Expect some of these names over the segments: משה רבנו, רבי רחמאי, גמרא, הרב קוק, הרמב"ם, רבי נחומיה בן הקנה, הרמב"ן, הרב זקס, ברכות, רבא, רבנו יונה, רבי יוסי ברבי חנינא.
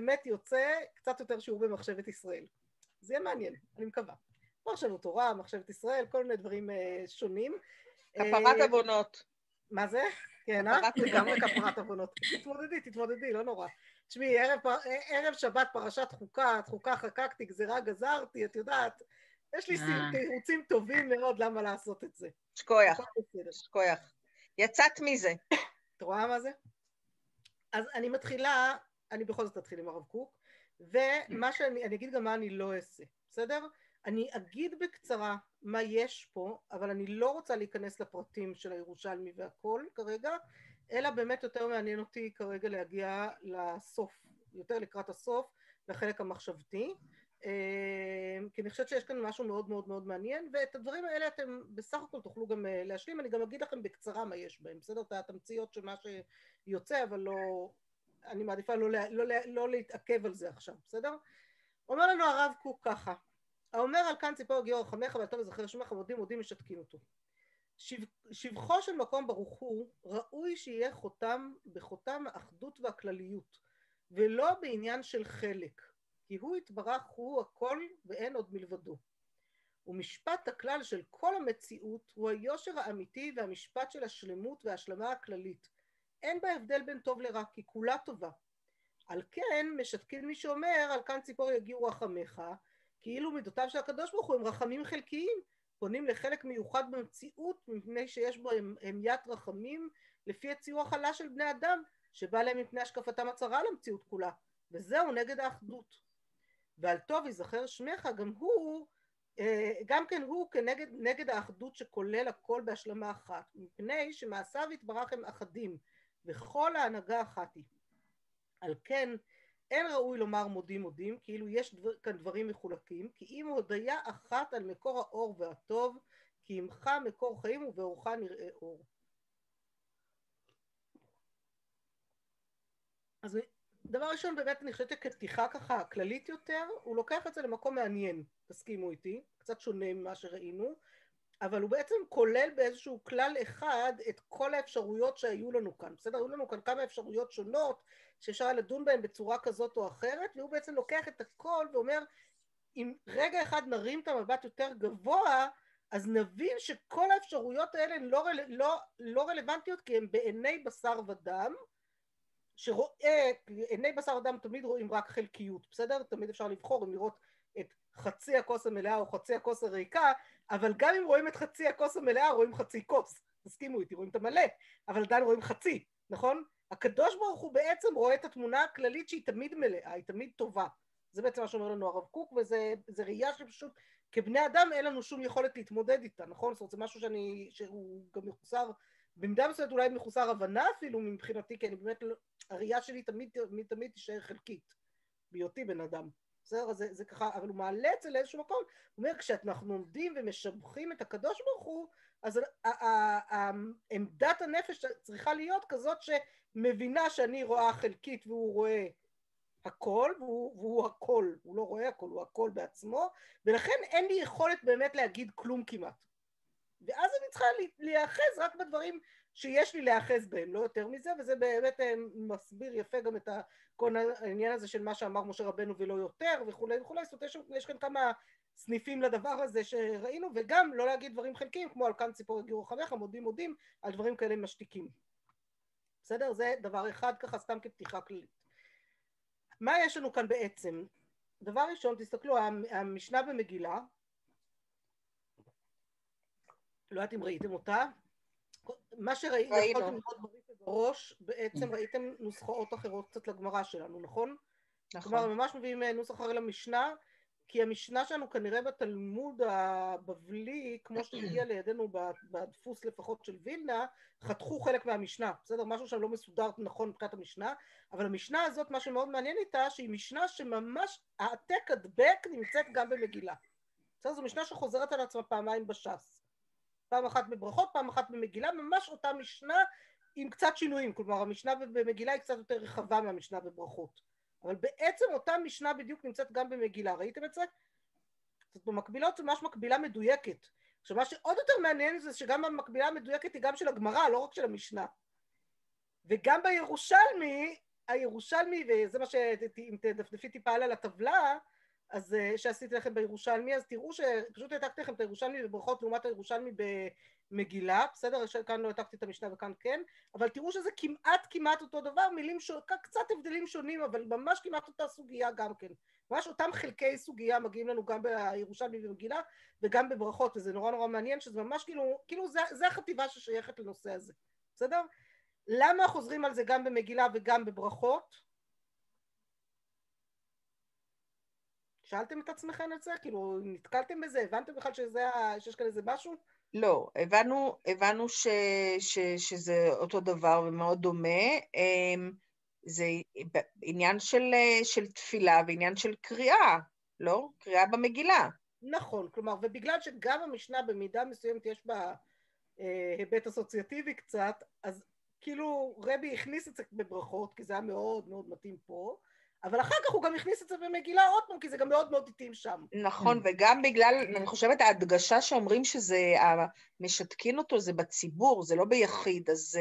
באמת יוצא קצת יותר שיעור במחשבת ישראל. זה יהיה מעניין, אני מקווה. פרשנות תורה, מחשבת ישראל, כל מיני דברים שונים. הפרת עוונות. מה זה? כן, לגמרי כפרת עוונות. תתמודדי, לא נורא. תשמעי, ערב שבת פרשת חוקה, חוקה חקקתי, גזירה גזרתי, את יודעת, יש לי תירוצים טובים מאוד למה לעשות את זה. שכוייך, שכוייך. יצאת מזה. את רואה מה זה? אז אני מתחילה, אני בכל זאת אתחיל עם הרב קוק, ומה שאני אגיד גם מה אני לא אעשה, בסדר? אני אגיד בקצרה מה יש פה, אבל אני לא רוצה להיכנס לפרטים של הירושלמי והכל כרגע, אלא באמת יותר מעניין אותי כרגע להגיע לסוף, יותר לקראת הסוף, לחלק המחשבתי, כי אני חושבת שיש כאן משהו מאוד מאוד מאוד מעניין, ואת הדברים האלה אתם בסך הכל תוכלו גם להשלים, אני גם אגיד לכם בקצרה מה יש בהם, בסדר? את התמציות של מה שיוצא, אבל לא, אני מעדיפה לא להתעכב על זה עכשיו, בסדר? אומר לנו הרב קוק ככה, האומר על כאן ציפור הגיעו רחמך, אבל טוב לזכר שמך, המודים מודים משתקים אותו. שבחו של מקום ברוך הוא, ראוי שיהיה חותם בחותם האחדות והכלליות, ולא בעניין של חלק, כי הוא התברך הוא הכל ואין עוד מלבדו. ומשפט הכלל של כל המציאות הוא היושר האמיתי והמשפט של השלמות וההשלמה הכללית. אין בה הבדל בין טוב לרע, כי כולה טובה. על כן משתקין מי שאומר, על כאן ציפור יגיעו רחמך, כאילו מידותיו של הקדוש ברוך הוא הם רחמים חלקיים, פונים לחלק מיוחד במציאות, מפני שיש בו המיית רחמים, לפי הציור החלה של בני אדם, שבא להם מפני השקפתם הצרה למציאות כולה, וזהו נגד האחדות. ועל טוב יזכר שמך, גם כן הוא כנגד האחדות שכולל הכל בהשלמה אחת, מפני שמעשיו יתברך הם אחדים, וכל ההנהגה אחת היא. על כן, אין ראוי לומר מודים מודים, כאילו יש כאן דברים מחולקים, כי אם הודיה אחת על מקור האור והטוב, כי עמך מקור חיים ובאורך נראה אור. אז דבר ראשון באמת אני חושבת כפתיחה ככה כללית יותר, הוא לוקח את זה למקום מעניין, תסכימו איתי, קצת שונה ממה שראינו, אבל הוא בעצם כולל באיזשהו כלל אחד את כל האפשרויות שהיו לנו כאן, בסדר? היו לנו כאן כמה אפשרויות שונות, שאפשר לדון בהן בצורה כזאת או אחרת, והוא בעצם לוקח את הכל ואומר, אם רגע אחד נרים את המבט יותר גבוה, אז נבין שכל האפשרויות האלה לא רלוונטיות, כי הן בעיני בשר ודם, שרואה, עיני בשר ודם תמיד רואים רק חלקיות, בסדר? תמיד אפשר לבחור אם לראות את חצי הכוס המלאה או חצי הכוס הריקה, אבל גם אם רואים את חצי הכוס המלאה, רואים חצי כוס, תסכימו איתי, רואים את המלא, אבל עדיין רואים חצי, נכון? הקדוש ברוך הוא בעצם רואה את התמונה הכללית שהיא תמיד מלאה, היא תמיד טובה. זה בעצם מה שאומר לנו הרב קוק, וזה ראייה שפשוט כבני אדם אין לנו שום יכולת להתמודד איתה, נכון? זאת אומרת, זה משהו שהוא גם מחוסר, במידה מסוימת אולי מחוסר הבנה אפילו מבחינתי, כי אני באמת, הראייה שלי תמיד תישאר חלקית, בהיותי בן אדם. בסדר, זה ככה, אבל הוא מעלה את זה לאיזשהו מקום, הוא אומר, כשאנחנו עומדים ומשבחים את הקדוש ברוך הוא, אז עמדת הנפש צריכה להיות כזאת שמבינה שאני רואה חלקית והוא רואה הכל, והוא הכל, הוא לא רואה הכל, הוא הכל בעצמו, ולכן אין לי יכולת באמת להגיד כלום כמעט. ואז אני צריכה להיאחז רק בדברים שיש לי להיאחז בהם, לא יותר מזה, וזה באמת מסביר יפה גם את כל העניין הזה של מה שאמר משה רבנו ולא יותר וכולי וכולי, זאת אומרת יש כאן כמה סניפים לדבר הזה שראינו, וגם לא להגיד דברים חלקיים, כמו על כאן ציפור הגיעו רחמך, מודים, על דברים כאלה משתיקים. בסדר? זה דבר אחד ככה סתם כפתיחה כללית. מה יש לנו כאן בעצם? דבר ראשון, תסתכלו, המשנה במגילה, לא יודעת אם ראיתם אותה, מה שראיתם בראש, בעצם ראיתם נוסחאות אחרות קצת לגמרא שלנו, נכון? כלומר, ממש מביאים נוסח אחר למשנה, כי המשנה שלנו כנראה בתלמוד הבבלי, כמו שהגיע לידינו בדפוס לפחות של וילנה, חתכו חלק מהמשנה, בסדר? משהו שם לא מסודר נכון מבחינת המשנה, אבל המשנה הזאת, מה שמאוד מעניין איתה, שהיא משנה שממש העתק הדבק נמצאת גם במגילה. בסדר? זו משנה שחוזרת על עצמה פעמיים בש"ס. פעם אחת בברכות, פעם אחת במגילה, ממש אותה משנה עם קצת שינויים, כלומר המשנה במגילה היא קצת יותר רחבה מהמשנה בברכות, אבל בעצם אותה משנה בדיוק נמצאת גם במגילה, ראיתם את זה? זאת במקבילות זה ממש מקבילה מדויקת, עכשיו מה שעוד יותר מעניין זה שגם המקבילה המדויקת היא גם של הגמרא, לא רק של המשנה, וגם בירושלמי הירושלמי, וזה מה שאם תדפדפי טיפה על הטבלה, אז שעשיתי לכם בירושלמי, אז תראו שפשוט העתקתי לכם את הירושלמי בברכות לעומת הירושלמי במגילה, בסדר? כאן לא העתקתי את המשנה וכאן כן, אבל תראו שזה כמעט אותו דבר, מילים קצת הבדלים שונים, אבל ממש כמעט אותה סוגיה גם כן. ממש אותם חלקי סוגיה מגיעים לנו גם בירושלמי במגילה, וגם בברכות, וזה נורא מעניין, שזה ממש כאילו זה החטיבה ששייכת לנושא הזה, בסדר? למה חוזרים על זה גם במגילה וגם בברכות? שאלתם את עצמכם על זה? כאילו, נתקלתם בזה? הבנתם בכלל שיש כאן איזה משהו? לא, הבנו שזה אותו דבר ומאוד דומה. זה עניין של תפילה ועניין של קריאה, לא? קריאה במגילה. נכון, כלומר, ובגלל שגם המשנה במידה מסוימת יש בה היבט אסוציאטיבי קצת, אז כאילו רבי הכניס את זה בברכות, כי זה היה מאוד מאוד מתאים פה, אבל אחר כך הוא גם הכניס את זה במגילה עוד פעם, כי זה גם מאוד מאוד איטים שם. נכון, וגם בגלל, אני חושבת, ההדגשה שאומרים שזה, משתקין אותו, זה בציבור, זה לא ביחיד, אז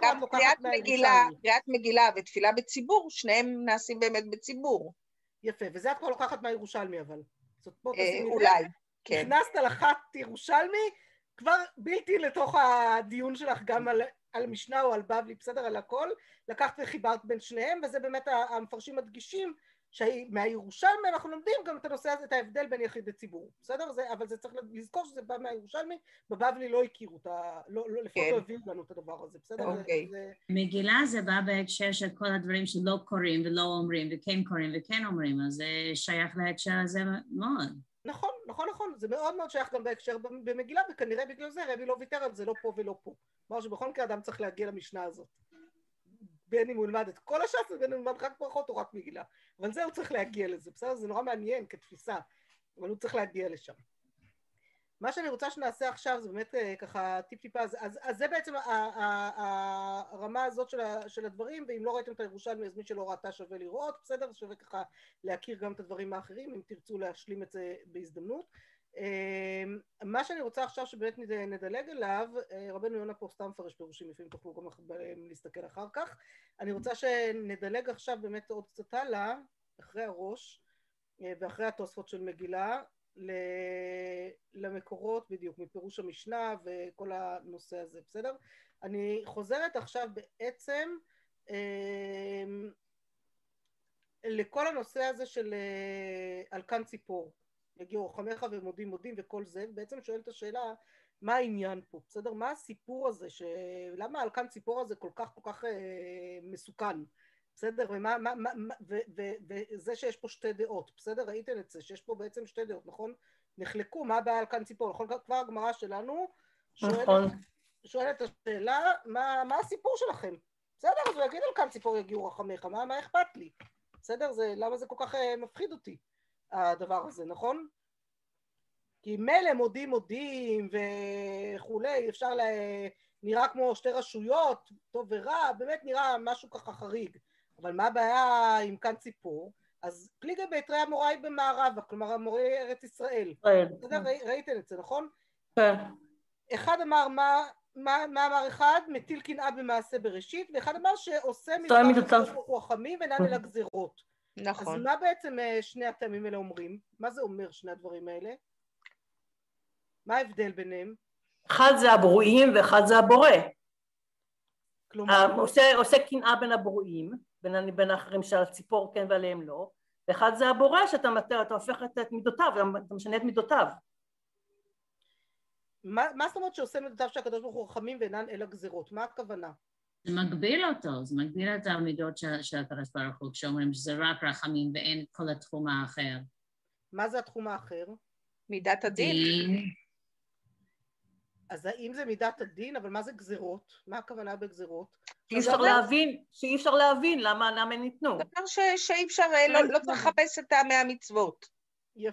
גם קריאת מגילה ותפילה בציבור, שניהם נעשים באמת בציבור. יפה, וזה את כבר לוקחת מהירושלמי, אבל. אולי, כן. נכנסת לחת ירושלמי, כבר בלתי לתוך הדיון שלך גם על משנה או על בבלי, בסדר, על הכל, לקחת וחיברת בין שניהם, וזה באמת המפרשים הדגישים, שמהירושלמי אנחנו לומדים גם את הנושא הזה, את ההבדל בין יחיד לציבור, בסדר? אבל זה צריך לזכור שזה בא מהירושלמי, בבבלי לא הכירו אותה, לפחות לא הביאו לנו את הדבר הזה, בסדר? מגילה זה בא בהקשר של כל הדברים שלא קוראים ולא אומרים, וכן אומרים, אז זה שייך להקשר הזה מאוד. נכון, זה מאוד מאוד שייך גם בהקשר במגילה, וכנראה בגלל זה רבי לא ויתר על זה לא פה ולא פה. כלומר שבכל כך אדם צריך להגיע למשנה הזאת. בין אם הוא ילמד את כל הש"ס, בין אם הוא ילמד רק ברכות או רק מגילה. אבל זה הוא צריך להגיע לזה, בסדר? זה נורא מעניין כתפיסה, אבל הוא צריך להגיע לשם. מה שאני רוצה שנעשה עכשיו זה באמת ככה טיפ-טיפה, אז זה בעצם הרמה הזאת של הדברים, ואם לא ראיתם את הירושלמי, אז מי שלא ראתה שווה לראות, בסדר? שווה ככה להכיר גם את הדברים האחרים, אם תרצו להשלים את זה בהזדמנות. מה שאני רוצה עכשיו שבאמת נדלג אליו, רבנו יונה פה סתם מפרש פירושים, לפעמים תוכלו גם להסתכל אחר כך. אני רוצה שנדלג עכשיו באמת עוד קצת הלאה, אחרי הראש, ואחרי התוספות של מגילה, למקורות בדיוק, מפירוש המשנה וכל הנושא הזה, בסדר? אני חוזרת עכשיו בעצם לכל הנושא הזה של על כאן ציפור, יגיעו חמך ומודים מודים וכל זה, בעצם שואלת את השאלה, מה העניין פה, בסדר? מה הסיפור הזה, למה על כאן ציפור הזה כל כך מסוכן? בסדר, וזה שיש פה שתי דעות, בסדר, ראיתם את זה, שיש פה בעצם שתי דעות, נכון? נחלקו, מה הבעיה על כאן ציפור, נכון? כבר הגמרא שלנו שואלת השאלה, מה הסיפור שלכם? בסדר, אז הוא יגיד על כאן ציפור יגיעו רחמך, מה אכפת לי? בסדר, למה זה כל כך מפחיד אותי, הדבר הזה, נכון? כי מלא מודים וכולי, אפשר נראה כמו שתי רשויות, טוב ורע, באמת נראה משהו ככה חריג. אבל מה הבעיה עם כאן ציפור? אז פליגי ביתרי המוראי במערבה, כלומר המוראי ארץ ישראל. ראיתם את זה, נכון? כן. אחד אמר, מה אמר אחד? מטיל קנאה במעשה בראשית, ואחד אמר שעושה מלחמים ונען אל הגזירות. נכון. אז מה בעצם שני הטעמים האלה אומרים? מה זה אומר שני הדברים האלה? מה ההבדל ביניהם? אחד זה הברואים ואחד זה הבורא. כלומר? עושה קנאה בין הברואים. בין האחרים שעל הציפור כן ועליהם לא, ואחד זה הבורא שאתה הופך את מידותיו, אתה משנה את מידותיו. מה זאת אומרת שעושה מידותיו שהקדוש ברוך הוא רחמים ואינן אלא גזירות? מה הכוונה? זה מגביל אותו, זה מגביל את המידות של הקדוש ברוך הוא, כשאומרים שזה רק רחמים ואין כל התחום האחר. מה זה התחום האחר? מידת הדין. אז האם זה מידת הדין, אבל מה זה גזירות? מה הכוונה בגזירות? שאי אפשר להבין למה הם ניתנו. דבר שאי אפשר, לא צריך לחפש את טעמי המצוות.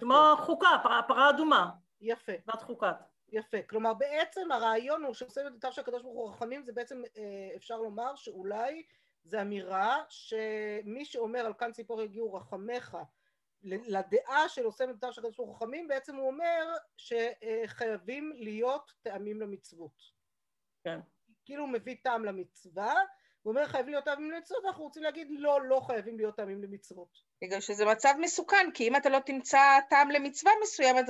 כמו חוקה, פרה אדומה. יפה. בת חוקת. יפה. כלומר, בעצם הרעיון הוא שעושה מידותיו של הקדוש ברוך הוא רחמים, זה בעצם אפשר לומר שאולי זו אמירה שמי שאומר על כאן ציפור יגיעו רחמך, לדעה של עושה מידותיו של הקדוש ברוך הוא רחמים, בעצם הוא אומר שחייבים להיות טעמים למצוות. כן. כאילו הוא מביא טעם למצווה, הוא אומר, חייבים להיות תאמים למצוות, אנחנו רוצים להגיד, לא, לא חייבים להיות תאמים למצוות. בגלל שזה מצב מסוכן, כי אם אתה לא תמצא טעם למצווה מסוימת,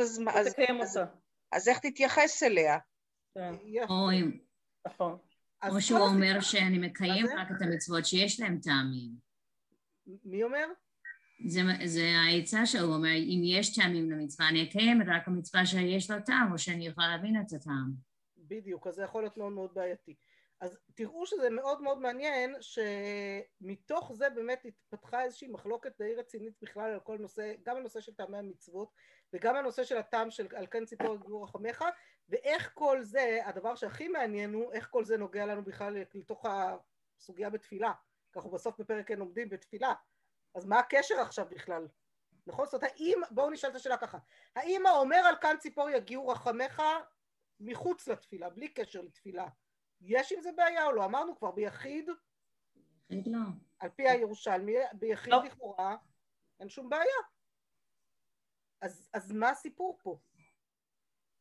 אז איך תתייחס אליה? או שהוא אומר שאני מקיים רק את המצוות שיש להם טעמים. מי אומר? זה העצה שהוא אומר, אם יש טעמים למצווה, אני אקיים רק המצווה שיש לו טעם, או שאני יכולה להבין את הטעם. בדיוק, אז זה יכול להיות מאוד מאוד בעייתי. אז תראו שזה מאוד מאוד מעניין, שמתוך זה באמת התפתחה איזושהי מחלוקת די רצינית בכלל על כל נושא, גם הנושא של טעמי המצוות, וגם הנושא של הטעם של על כן ציפור את גבול רחמך, ואיך כל זה, הדבר שהכי מעניין הוא, איך כל זה נוגע לנו בכלל לתוך הסוגיה בתפילה. אנחנו בסוף בפרק הן עומדים בתפילה, אז מה הקשר עכשיו בכלל? נכון? זאת אומרת, בואו נשאל את השאלה ככה, האמא אומר על כן ציפור יגיעו רחמך מחוץ לתפילה, בלי קשר לתפילה. יש עם זה בעיה או לא? אמרנו כבר ביחיד, לא. על פי הירושלמי, ביחיד לא. לכאורה, אין שום בעיה. אז מה הסיפור פה?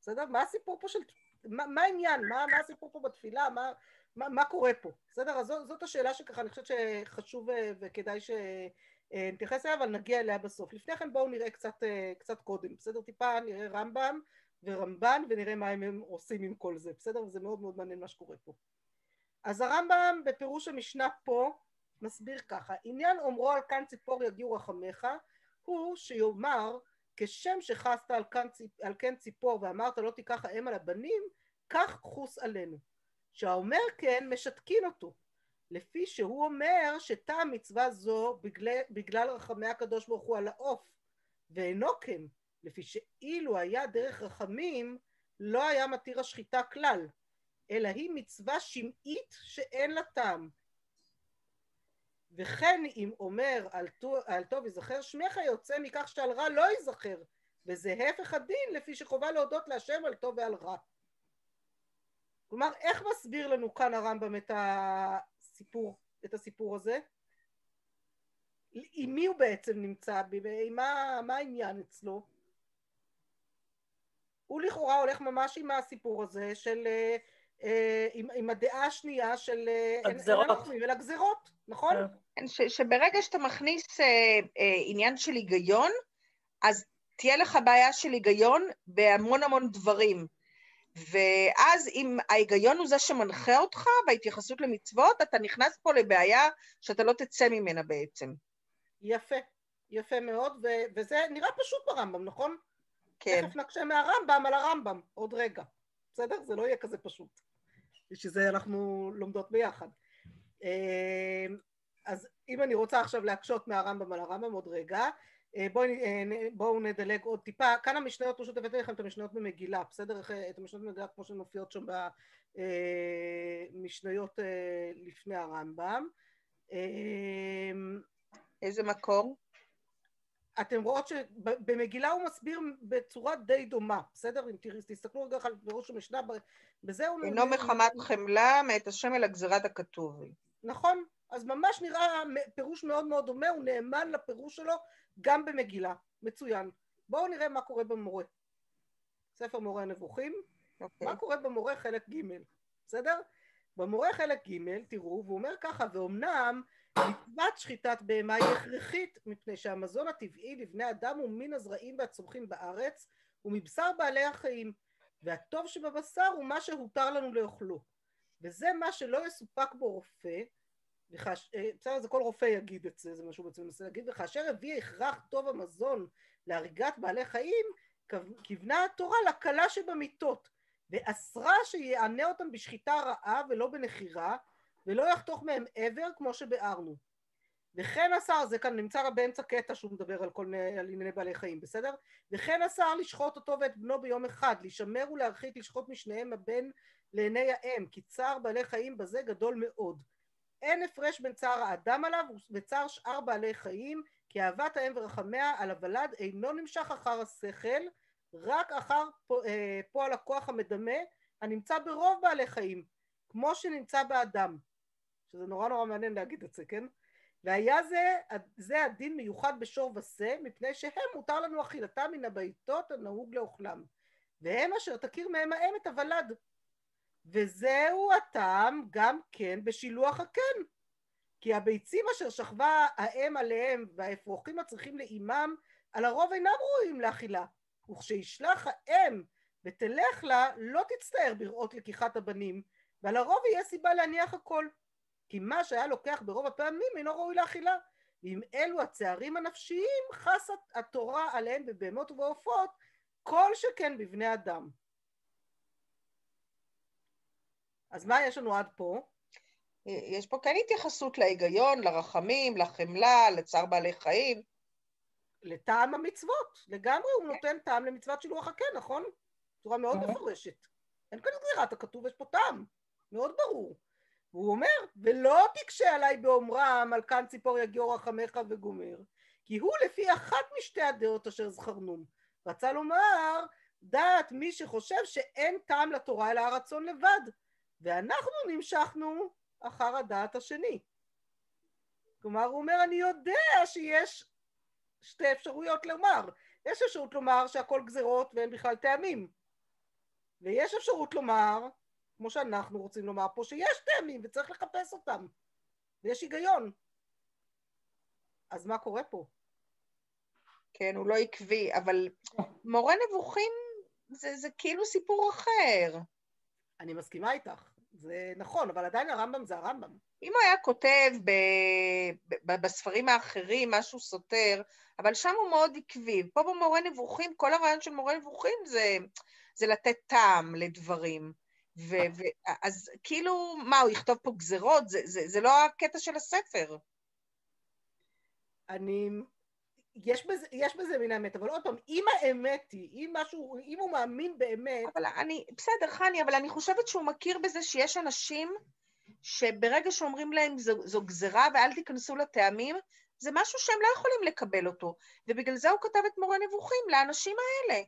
בסדר? מה הסיפור פה של... מה העניין? מה הסיפור פה בתפילה? מה קורה פה? בסדר? אז זאת השאלה שככה אני חושבת שחשוב וכדאי שנתייחס אליה, אבל נגיע אליה בסוף. לפני כן בואו נראה קצת קודם, בסדר? טיפה נראה רמב"ם, ורמבן, ונראה מה הם עושים עם כל זה, בסדר? וזה מאוד מאוד מעניין מה שקורה פה. אז הרמב"ם בפירוש המשנה פה מסביר ככה, עניין אומרו על כאן ציפור יגיעו רחמך, הוא שיאמר, כשם שחסת על כן ציפור ואמרת לא תיקח האם על הבנים, כך חוס עלינו. שהאומר כן משתקין אותו, לפי שהוא אומר שטעם מצווה זו בגלל רחמי הקדוש ברוך הוא על העוף, ואינו כן. לפי שאילו היה דרך רחמים, לא היה מתיר השחיטה כלל, אלא היא מצווה שמעית שאין לה טעם. וכן אם אומר על טוב יזכר שמך יוצא מכך שעל רע לא יזכר, וזה הפך הדין לפי שחובה להודות להשם על טוב ועל רע. כלומר, איך מסביר לנו כאן הרמב"ם את הסיפור הזה? עם מי הוא בעצם נמצא? מה העניין אצלו? הוא לכאורה הולך ממש עם הסיפור הזה של, עם הדעה השנייה של הגזרות, נכון? שברגע שאתה מכניס עניין של היגיון, אז תהיה לך בעיה של היגיון בהמון המון דברים, ואז אם ההיגיון הוא זה שמנחה אותך בהתייחסות למצוות, אתה נכנס פה לבעיה שאתה לא תצא ממנה בעצם. יפה, יפה מאוד, וזה נראה פשוט ברמב"ם, נכון? תכף נקשה מהרמב"ם על הרמב"ם, עוד רגע, בסדר? זה לא יהיה כזה פשוט, שזה אנחנו לומדות ביחד. אז אם אני רוצה עכשיו להקשות מהרמב"ם על הרמב"ם עוד רגע, בואו נדלג עוד טיפה, כאן המשניות, פשוט הבאתי לכם את המשניות במגילה, בסדר? את המשניות במגילה כמו שמופיעות שם במשניות לפני הרמב"ם. איזה מקור? אתם רואות שבמגילה הוא מסביר בצורה די דומה, בסדר? אם תסתכלו רגע על פירוש המשנה, בזה הוא... אינו מחמת חמלה, מאת השם אל הגזירת הכתוב. נכון, אז ממש נראה פירוש מאוד מאוד דומה, הוא נאמן לפירוש שלו גם במגילה, מצוין. בואו נראה מה קורה במורה. ספר מורה הנבוכים, מה קורה במורה חלק ג', בסדר? במורה חלק ג', תראו, והוא אומר ככה, ואומנם, מצוות שחיטת בהמה היא הכרחית, מפני שהמזון הטבעי לבני אדם הוא מן הזרעים והצומחים בארץ, ומבשר בעלי החיים, והטוב שבבשר הוא מה שהותר לנו לאוכלו. וזה מה שלא יסופק בו רופא, בסדר, זה כל רופא יגיד את זה, זה מה שהוא בעצם מנסה להגיד, וכאשר הביא הכרח טוב המזון להריגת בעלי חיים, כוונה התורה לקלה שבמיתות, ואסרה שיענה אותם בשחיטה רעה ולא בנחירה, ולא יחתוך מהם עבר כמו שבארנו. וכן אסר, זה כאן נמצא באמצע קטע שהוא מדבר על כל ענייני בעלי חיים, בסדר? וכן אסר לשחוט אותו ואת בנו ביום אחד, לשמר ולהרחיק לשחוט משניהם הבן לעיני האם, כי צער בעלי חיים בזה גדול מאוד. אין הפרש בין צער האדם עליו וצער שאר בעלי חיים, כי אהבת האם ורחמיה על הוולד אינו נמשך אחר השכל, רק אחר פועל הכוח המדמה הנמצא ברוב בעלי חיים, כמו שנמצא באדם. שזה נורא נורא מעניין להגיד את זה, כן? והיה זה הדין מיוחד בשור ושה, מפני שהם מותר לנו אכילתם מן הביתות הנהוג לאוכלם. והם אשר תכיר מהם האם את הוולד. וזהו הטעם גם כן בשילוח הכן, כי הביצים אשר שכבה האם עליהם והאפרוחים הצריכים לאימם, על הרוב אינם ראויים לאכילה, וכשישלח האם ותלך לה, לא תצטער בראות לקיחת הבנים, ועל הרוב יהיה סיבה להניח הכל, כי מה שהיה לוקח ברוב הפעמים אינו ראוי לאכילה, ואם אלו הצערים הנפשיים, חסה התורה עליהם בבהמות ובעופות, כל שכן בבני אדם. אז מה יש לנו עד פה? יש פה כאן התייחסות להיגיון, לרחמים, לחמלה, לצער בעלי חיים. לטעם המצוות, לגמרי הוא נותן טעם למצוות שילוח הקן, נכון? בצורה מאוד מפורשת. אין כאן גרירת הכתוב, יש פה טעם, מאוד ברור. והוא אומר, ולא תקשה עליי באומרם, על כאן ציפור יגיעו רחמך וגומר, כי הוא לפי אחת משתי הדעות אשר זכרנום. רצה לומר, דעת מי שחושב שאין טעם לתורה אלא הרצון לבד, ואנחנו נמשכנו אחר הדעת השני. כלומר, הוא אומר, אני יודע שיש שתי אפשרויות לומר. יש אפשרות לומר שהכל גזרות ואין בכלל טעמים. ויש אפשרות לומר, כמו שאנחנו רוצים לומר פה, שיש טעמים וצריך לחפש אותם. ויש היגיון. אז מה קורה פה? כן, הוא לא עקבי, אבל מורה נבוכים זה כאילו סיפור אחר. אני מסכימה איתך. זה נכון, אבל עדיין הרמב"ם זה הרמב"ם. אם הוא היה כותב בספרים האחרים משהו סותר, אבל שם הוא מאוד עקבי. פה במורה נבוכים, כל הרעיון של מורה נבוכים זה לתת טעם לדברים. אז כאילו, מה, הוא יכתוב פה גזרות? זה לא הקטע של הספר. יש בזה מן האמת, אבל עוד פעם, אם האמת היא, אם הוא מאמין באמת... אבל אני, בסדר, חני, אבל אני חושבת שהוא מכיר בזה שיש אנשים שברגע שאומרים להם זו גזרה ואל תיכנסו לטעמים, זה משהו שהם לא יכולים לקבל אותו, ובגלל זה הוא כתב את מורה נבוכים לאנשים האלה.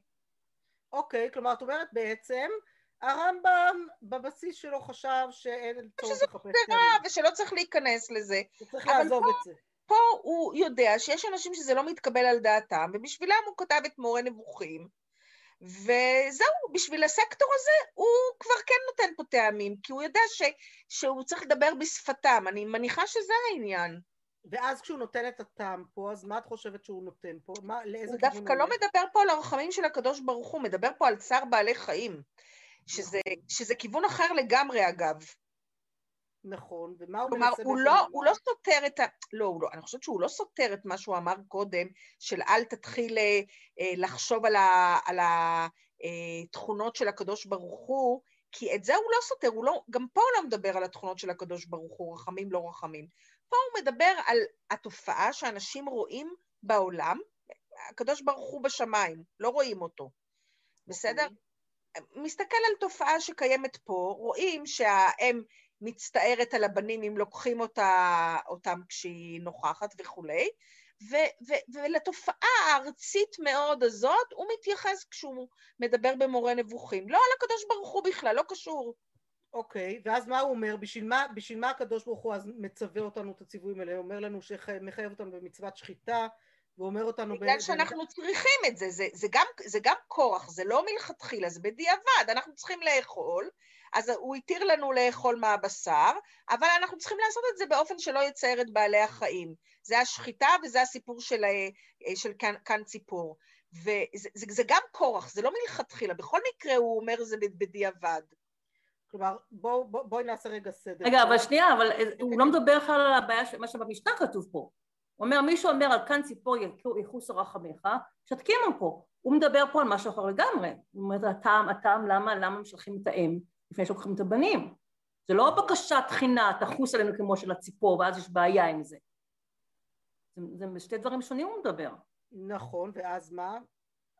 אוקיי, כלומר, את אומרת בעצם, הרמב"ם בבסיס שלו חשב שאין צורך לחפש להם. שזה גזרה ושלא צריך להיכנס לזה. צריך לעזוב את זה. פה הוא יודע שיש אנשים שזה לא מתקבל על דעתם, ובשבילם הוא כותב את מורה נבוכים, וזהו, בשביל הסקטור הזה הוא כבר כן נותן פה טעמים, כי הוא יודע שהוא צריך לדבר בשפתם, אני מניחה שזה העניין. ואז כשהוא נותן את הטעם פה, אז מה את חושבת שהוא נותן פה? הוא דווקא לא מדבר פה על הרחמים של הקדוש ברוך הוא, מדבר פה על צער בעלי חיים, שזה כיוון אחר לגמרי אגב. נכון, ומה הוא מנסה... כלומר, הוא לא סותר את ה... לא, אני חושבת שהוא לא סותר את מה שהוא אמר קודם, של אל תתחיל לחשוב על התכונות של הקדוש ברוך הוא, כי את זה הוא לא סותר, גם פה הוא לא מדבר על התכונות של הקדוש ברוך הוא, רחמים לא רחמים. פה הוא מדבר על התופעה שאנשים רואים בעולם, הקדוש ברוך הוא בשמיים, לא רואים אותו. בסדר? מסתכל על תופעה שקיימת פה, רואים שהם... מצטערת על הבנים אם לוקחים אותם כשהיא נוכחת וכולי, ולתופעה הארצית מאוד הזאת הוא מתייחס כשהוא מדבר במורה נבוכים, לא על הקדוש ברוך הוא בכלל, לא קשור. אוקיי, ואז מה הוא אומר? בשביל מה הקדוש ברוך הוא אז מצווה אותנו את הציוויים האלה? הוא אומר לנו שמחייב אותנו במצוות שחיטה, ואומר אותנו... בגלל שאנחנו צריכים את זה, זה גם כורח, זה לא מלכתחילה, זה בדיעבד, אנחנו צריכים לאכול, אז הוא התיר לנו לאכול מהבשר, אבל אנחנו צריכים לעשות את זה באופן שלא יצער את בעלי החיים. זה השחיטה וזה הסיפור של כאן ציפור. וזה גם כורח, זה לא מלכתחילה, בכל מקרה הוא אומר זה בדיעבד. כלומר, בואי נעשה רגע סדר. רגע, אבל שנייה, אבל הוא לא מדבר לך על הבעיה, מה שבמשנה כתוב פה. הוא אומר, מישהו אומר על כאן ציפור יחוס רחמך, שתקים אותו. הוא מדבר פה על משהו אחר לגמרי. הוא אומר, הטעם, למה משלחים את האם? לפני שלוקחים את הבנים. זה לא בקשת חינה, תחוס עלינו כמו של הציפור, ואז יש בעיה עם זה. זה בשתי דברים שונים הוא מדבר. נכון, ואז מה?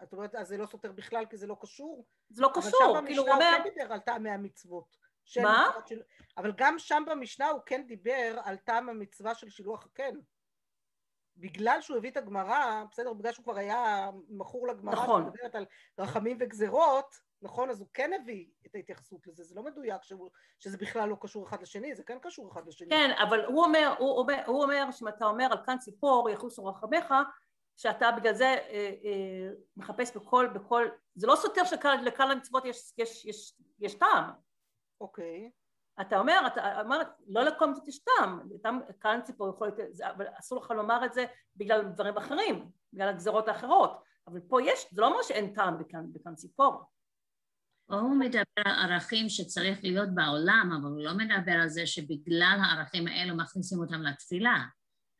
את אומרת, אז זה לא סותר בכלל, כי זה לא קשור? זה לא קשור, כאילו הוא אומר... אבל שם במשנה הוא כן דיבר על טעמי המצוות. מה? אבל גם שם במשנה הוא כן דיבר על טעם המצווה של שילוח הקן. בגלל שהוא הביא את הגמרא, בסדר, בגלל שהוא כבר היה מכור לגמרא, נכון. שמדברת על רחמים וגזרות, נכון, אז הוא כן הביא את ההתייחסות לזה, זה לא מדויק שזה בכלל לא קשור אחד לשני, זה כן קשור אחד לשני. כן, אבל הוא אומר שאם אתה אומר על כאן ציפור, יחוס רחמך, שאתה בגלל זה מחפש בכל, זה לא סותר שלכאן למצוות יש טעם. אוקיי. אתה אומר, לא לקום את אשתם, כאן ציפור יכול להיות, אבל אסור לך לומר את זה בגלל דברים אחרים, בגלל הגזרות האחרות, אבל פה יש, זה לא אומר שאין טעם בכאן ציפור. הוא מדבר על ערכים שצריך להיות בעולם, אבל הוא לא מדבר על זה שבגלל הערכים האלו מכניסים אותם לתפילה.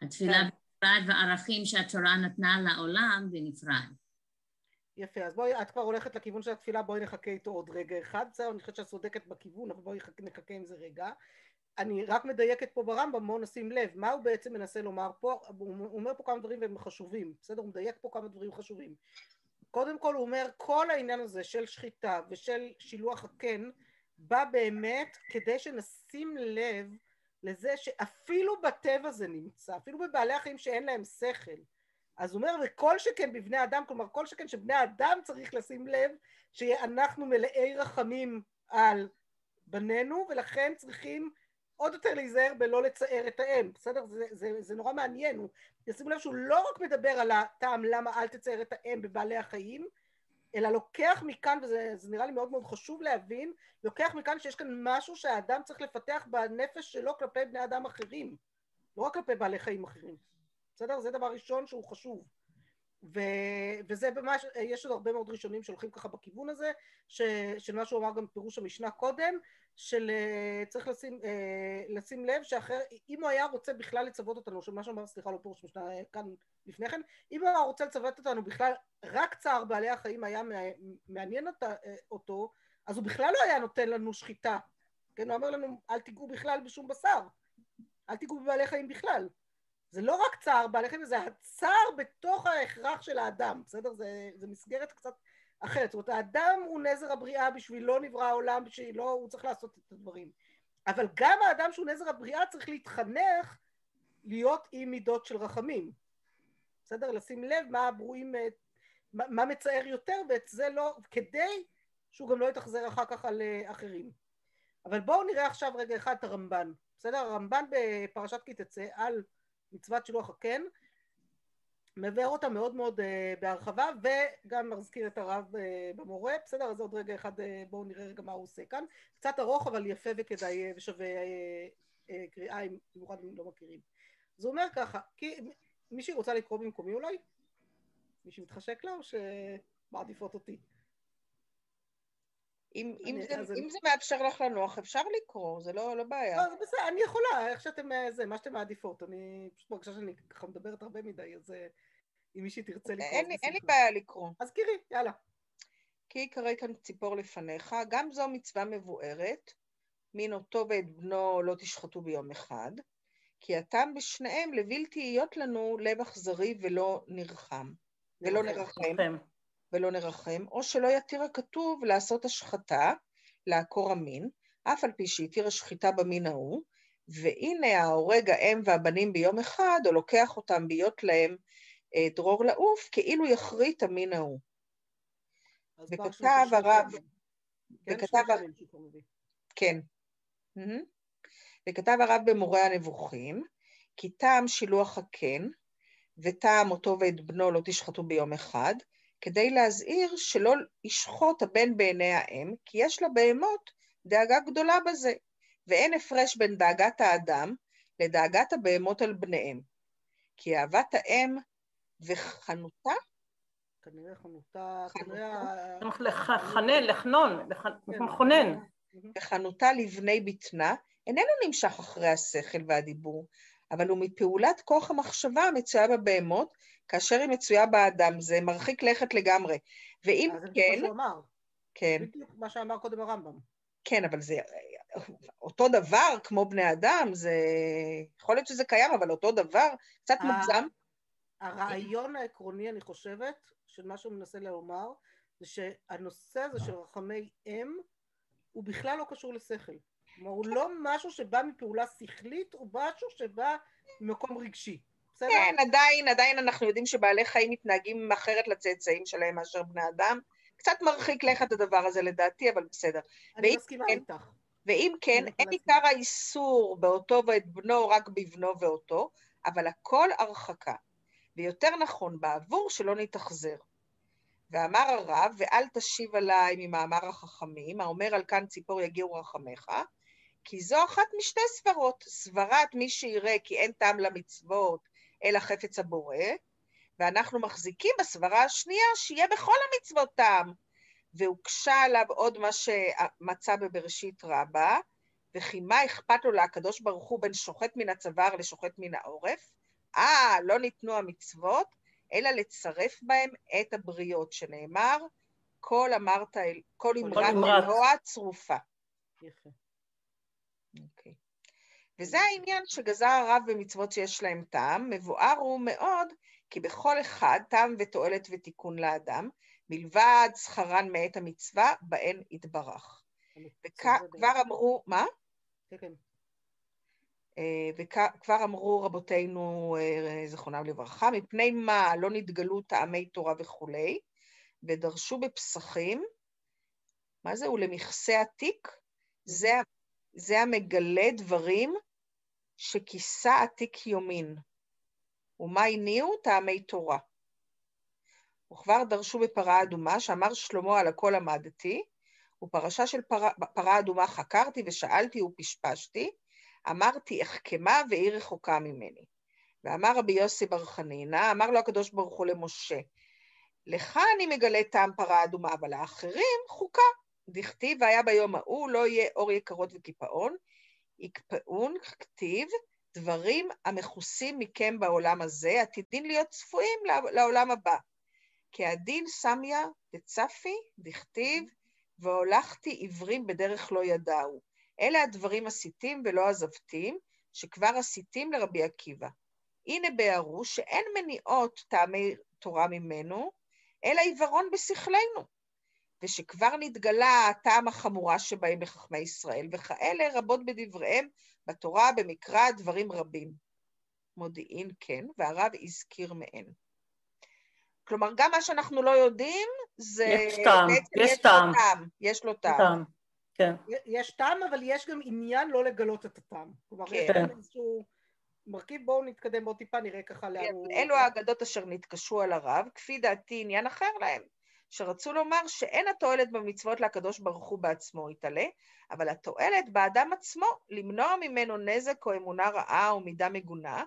התפילה בנפרד וערכים שהתורה נתנה לעולם בנפרד. יפה, אז בואי, את כבר הולכת לכיוון של התפילה, בואי נחכה איתו עוד רגע אחד, זהו, אני חושבת שאת צודקת בכיוון, אבל בואי נחכה עם זה רגע. אני רק מדייקת פה ברמב"ם, בואו נשים לב, מה הוא בעצם מנסה לומר פה, הוא אומר פה כמה דברים והם חשובים, בסדר, הוא מדייק פה כמה דברים חשובים. קודם כל הוא אומר, כל העניין הזה של שחיטה ושל שילוח הקן, בא באמת כדי שנשים לב לזה שאפילו בטבע זה נמצא, אפילו בבעלי החיים שאין להם שכל, אז הוא אומר, וכל שכן בבני אדם, כלומר, כל שכן שבני האדם צריך לשים לב, שאנחנו מלאי רחמים על בנינו, ולכן צריכים עוד יותר להיזהר בלא לצער את האם, בסדר? זה נורא מעניין, הוא ישים לב שהוא לא רק מדבר על הטעם למה אל תצער את האם בבעלי החיים, אלא לוקח מכאן, וזה נראה לי מאוד מאוד חשוב להבין, לוקח מכאן שיש כאן משהו שהאדם צריך לפתח בנפש שלו כלפי בני אדם אחרים, לא רק כלפי בעלי חיים אחרים. בסדר? זה דבר ראשון שהוא חשוב. וזה ממש, יש עוד הרבה מאוד ראשונים שהולכים ככה בכיוון הזה, של מה שהוא אמר גם פירוש המשנה קודם, של צריך לשים לב שאחר, אם הוא היה רוצה בכלל לצוות אותנו, שמה שאומר, סליחה, לא פירוש משנה כאן לפני כן, אם הוא היה רוצה לצוות אותנו בכלל, רק צער בעלי החיים היה מעניין אותו, אז הוא בכלל לא היה נותן לנו שחיטה. כן, הוא אומר לנו, אל תיגעו בכלל בשום בשר, אל תיגעו בבעלי חיים בכלל. זה לא רק צער בעלי חיים, זה הצער בתוך ההכרח של האדם, בסדר? זה מסגרת קצת אחרת. זאת אומרת, האדם הוא נזר הבריאה, בשבילו נברא העולם, בשבילו הוא צריך לעשות את הדברים. אבל גם האדם שהוא נזר הבריאה צריך להתחנך להיות עם מידות של רחמים. בסדר? לשים לב מה הברואים, מה מצער יותר, ואת זה לא, כדי שהוא גם לא יתאכזר אחר כך על אחרים. אבל בואו נראה עכשיו רגע אחד את הרמבן. בסדר? הרמבן בפרשת כי תצא על מצוות שילוח הקן, מבאר אותה מאוד מאוד בהרחבה, וגם מזכיר את הרב במורה, בסדר, אז עוד רגע אחד, בואו נראה רגע מה הוא עושה כאן, קצת ארוך אבל יפה וכדאי ושווה קריאה, אם במיוחד לא מכירים. זה אומר ככה, כי מישהי רוצה לקרוא במקומי אולי? מישהי מתחשק לה או שמעדיפות אותי? אם זה מאפשר לך לנוח, אפשר לקרוא, זה לא בעיה. בסדר, אני יכולה, איך שאתם, זה, מה שאתם מעדיפות, אני פשוט מרגישה שאני ככה מדברת הרבה מדי, אז אם מישהי תרצה לקרוא. אין לי בעיה לקרוא. אז קראי, יאללה. כי יקרא כאן ציפור לפניך, גם זו מצווה מבוארת, מן אותו ואת בנו לא תשחטו ביום אחד, כי הטעם בשניהם לבלתי להיות לנו לב אכזרי ולא נרחם, ולא נרחם. ולא נרחם, או שלא יתיר הכתוב לעשות השחטה, לעקור המין, אף על פי שיתיר השחיטה במין ההוא, והנה ההורג האם והבנים ביום אחד, או לוקח אותם ביות להם דרור לעוף, כאילו יכרית המין ההוא. וכתב הרב, כן, וכתב הרב במורה הנבוכים, כי טעם שילוח הקן, וטעם אותו ואת בנו לא תשחטו ביום אחד, כדי להזהיר שלא ישחוט הבן בעיני האם, כי יש לה בהמות דאגה גדולה בזה, ואין הפרש בין דאגת האדם לדאגת הבהמות על בניהם. כי אהבת האם וחנותה? כנראה חנותה, לחנון. וחנותה לבני בטנה, איננו נמשך אחרי השכל והדיבור, אבל הוא מפעולת כוח המחשבה המצויה בבהמות, כאשר היא מצויה באדם, זה מרחיק לכת לגמרי. ואם כן... זה מה שאמר. בדיוק מה שאמר קודם הרמב"ם. כן, אבל זה אותו דבר כמו בני אדם, זה... יכול להיות שזה קיים, אבל אותו דבר, קצת מוגזם. הרעיון העקרוני, אני חושבת, של מה שהוא מנסה לומר, זה שהנושא הזה של רחמי אם, הוא בכלל לא קשור לשכל. כלומר, הוא לא משהו שבא מפעולה שכלית, הוא משהו שבא ממקום רגשי. כן, עדיין אנחנו יודעים שבעלי חיים מתנהגים אחרת לצאצאים שלהם מאשר בני אדם. קצת מרחיק לך את הדבר הזה לדעתי, אבל בסדר. אני מסכימה איתך. ואם כן, אין עיקר האיסור באותו ואת בנו, רק בבנו ואותו, אבל הכל הרחקה. ויותר נכון, בעבור שלא נתאכזר. ואמר הרב, ואל תשיב עליי ממאמר החכמים, האומר על כאן ציפור יגיעו רחמך, כי זו אחת משתי סברות, סברת מי שיראה כי אין טעם למצוות, אלא חפץ הבורא, ואנחנו מחזיקים בסברה השנייה שיהיה בכל המצוות טעם, והוקשה עליו עוד מה שמצא בבראשית רבא, וכי מה אכפת לו להקדוש ברוך הוא בין שוחט מן הצוואר לשוחט מן העורף? לא ניתנו המצוות, אלא לצרף בהם את הבריות, שנאמר, כל אמרת אלוה צרופה. יפה. אוקיי. וזה העניין שגזר הרב במצוות שיש להם טעם, מבואר הוא מאוד, כי בכל אחד טעם ותועלת ותיקון לאדם, מלבד שכרן מעת המצווה, בהן יתברך. וכבר אמרו, מה? כן. וכבר אמרו רבותינו זכרונם לברכה, מפני מה לא נתגלו טעמי תורה וכו', ודרשו בפסחים, מה זה? ולמכסה עתיק, זה המגלה דברים שכיסה עתיק יומין. ומה הניעו? טעמי תורה. וכבר דרשו בפרה אדומה, שאמר שלמה על הכל עמדתי, ופרשה של פרה אדומה חקרתי ושאלתי ופשפשתי, אמרתי אחכמה והיא רחוקה ממני. ואמר רבי יוסי ברבי חנינא, אמר לו הקדוש ברוך הוא למשה, לך אני מגלה טעם פרה אדומה, אבל האחרים חוקה. דכתיב והיה ביום ההוא, לא יהיה אור יקרות וקיפאון, יקפאון, כתיב, דברים המכוסים מכם בעולם הזה, עתידים להיות צפויים לעולם הבא. כי הדין סמיה דצפי, דכתיב, והולכתי עיוורים בדרך לא ידעו. אלה הדברים הסיתים ולא הזבתים, שכבר הסיתים לרבי עקיבא. הנה בערו שאין מניעות טעמי תורה ממנו, אלא עיוורון בשכלנו. ושכבר נתגלה הטעם החמורה שבהם בחכמי ישראל, וכאלה רבות בדבריהם בתורה, במקרא, דברים רבים. מודיעין כן, והרב הזכיר מהן. כלומר, גם מה שאנחנו לא יודעים, זה... יש טעם. כן. יש טעם, אבל יש גם עניין לא לגלות את הטעם. כלומר, יש גם איזשהו מרכיב, בואו נתקדם בו טיפה, נראה ככה להראות. אלו האגדות אשר נתקשו על הרב, כפי דעתי עניין אחר להם, שרצו לומר שאין התועלת במצוות להקדוש ברוך הוא בעצמו יתעלה, אבל התועלת באדם עצמו למנוע ממנו נזק או אמונה רעה או מידה מגונה,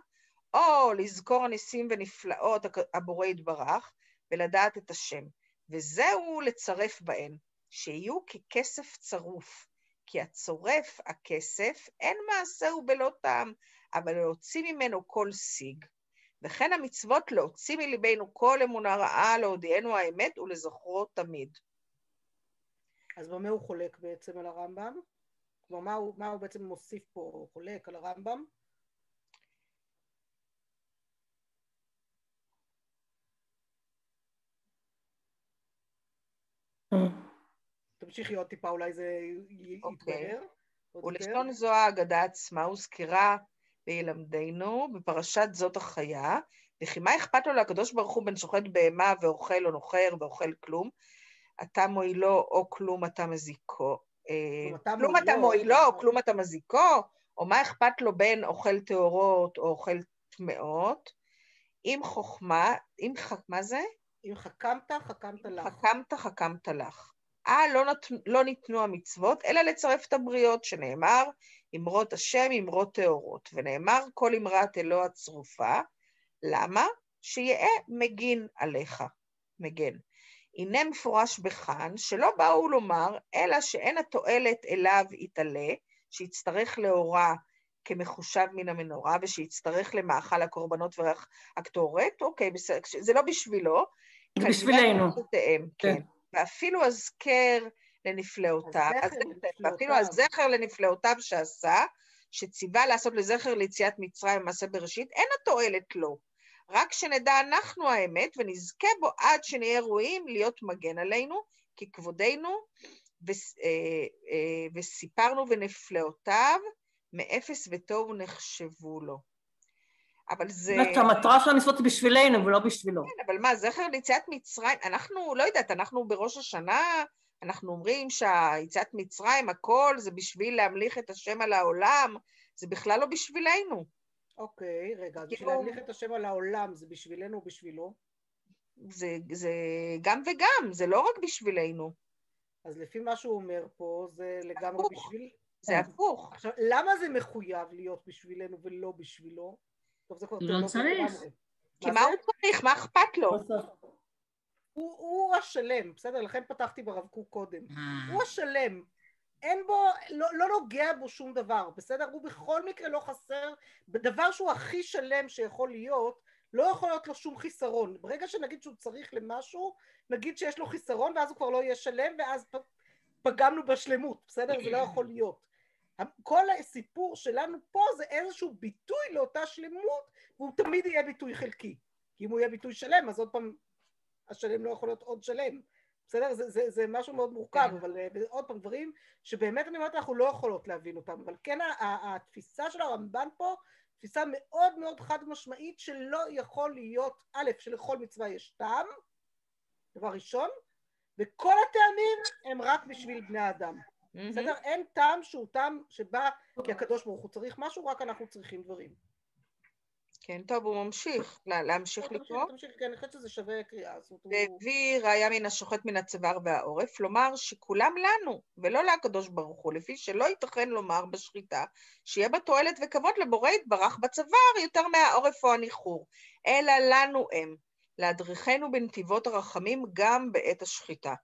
או לזכור הניסים ונפלאות הבורא יתברך ולדעת את השם, וזהו לצרף בהן, שיהיו ככסף צרוף, כי הצורף הכסף אין מעשהו בלא טעם, אבל להוציא ממנו כל שיג. וכן המצוות להוציא מליבנו כל אמונה רעה, להודיענו האמת ולזכרו תמיד. אז במה הוא חולק בעצם על הרמב"ם? מה הוא בעצם מוסיף פה, הוא חולק על הרמב"ם? תמשיכי עוד טיפה, אולי זה יתבהר. ולשון זו ההגדה עצמה, הוזכירה, וילמדנו בפרשת זאת החיה, וכי מה אכפת לו לקדוש ברוך הוא בן שוחט בהמה ואוכל או נוחר ואוכל כלום, אתה מועילו או כלום אתה מזיקו, כלום אתה מועילו או כלום אתה מזיקו, או מה אכפת לו בין אוכל טהורות או אוכל טמאות, אם חוכמה, מה זה? אם חכמת, חכמת לך. חכמת, חכמת לך. לא ניתנו המצוות, אלא לצרף את הבריות, שנאמר, אמרות השם, אמרות טהורות, ונאמר, כל אמרת אלוה צרופה, למה? שיהיה מגין עליך, מגן. הנה מפורש בכאן, שלא באו לומר, אלא שאין התועלת אליו יתעלה, שיצטרך להורה כמחושב מן המנורה, ושיצטרך למאכל הקורבנות וריח הקטורת, אוקיי, זה לא בשבילו, בשבילנו, כן. ואפילו הזכר לנפלאותיו, ואפילו הזכר לנפלאותיו שעשה, שציווה לעשות לזכר ליציאת מצרים מעשה בראשית, אין התועלת לו. רק שנדע אנחנו האמת, ונזכה בו עד שנהיה ראויים להיות מגן עלינו, כי כבודנו, וסיפרנו ונפלאותיו, מאפס וטוב נחשבו לו. אבל זה... המטרה של המצוות היא בשבילנו ולא בשבילו. כן, אבל מה, זכר ליציאת מצרים, אנחנו, לא יודעת, אנחנו בראש השנה, אנחנו אומרים שהיציאת מצרים, הכל, זה בשביל להמליך את השם על העולם, זה בכלל לא בשבילנו. אוקיי, רגע, בשביל להמליך את השם על העולם, זה בשבילנו או בשבילו? זה גם וגם, זה לא רק בשבילנו. אז לפי מה שהוא אומר פה, זה לגמרי בשביל... זה הפוך. עכשיו, למה זה מחויב להיות בשבילנו ולא בשבילו? לא צריך. כי מה הוא צריך? מה אכפת לו? הוא השלם, בסדר? לכן פתחתי ברב קוק קודם. הוא השלם. אין בו, לא נוגע בו שום דבר, בסדר? הוא בכל מקרה לא חסר. בדבר שהוא הכי שלם שיכול להיות, לא יכול להיות לו שום חיסרון. ברגע שנגיד שהוא צריך למשהו, נגיד שיש לו חיסרון, ואז הוא כבר לא יהיה שלם, ואז פגמנו בשלמות, בסדר? זה לא יכול להיות. כל הסיפור שלנו פה זה איזשהו ביטוי לאותה שלמות, והוא תמיד יהיה ביטוי חלקי. כי אם הוא יהיה ביטוי שלם, אז עוד פעם השלם לא יכול להיות עוד שלם. בסדר? זה משהו מאוד מורכב, אבל עוד פעם דברים שבאמת אני אומרת אנחנו לא יכולות להבין אותם. אבל כן, התפיסה של הרמב"ן פה, תפיסה מאוד מאוד חד משמעית שלא יכול להיות, א', שלכל מצווה יש טעם, דבר ראשון, וכל הטעמים הם רק בשביל בני האדם. בסדר? אין טעם שהוא טעם שבא כי הקדוש ברוך הוא צריך משהו, רק אנחנו צריכים דברים. כן, טוב, הוא ממשיך. להמשיך לקרוא? תמשיך, כן, אני חושבת שזה שווה קריאה. והביא ראיה מן השוחט מן הצוואר והעורף, לומר שכולם לנו, ולא להקדוש ברוך הוא, לפי שלא ייתכן לומר בשחיטה, שיהיה בה תועלת וכבוד לבורא יתברך בצוואר יותר מהעורף או הניחור, אלא לנו הם, להדריכנו בנתיבות הרחמים גם בעת השחיטה.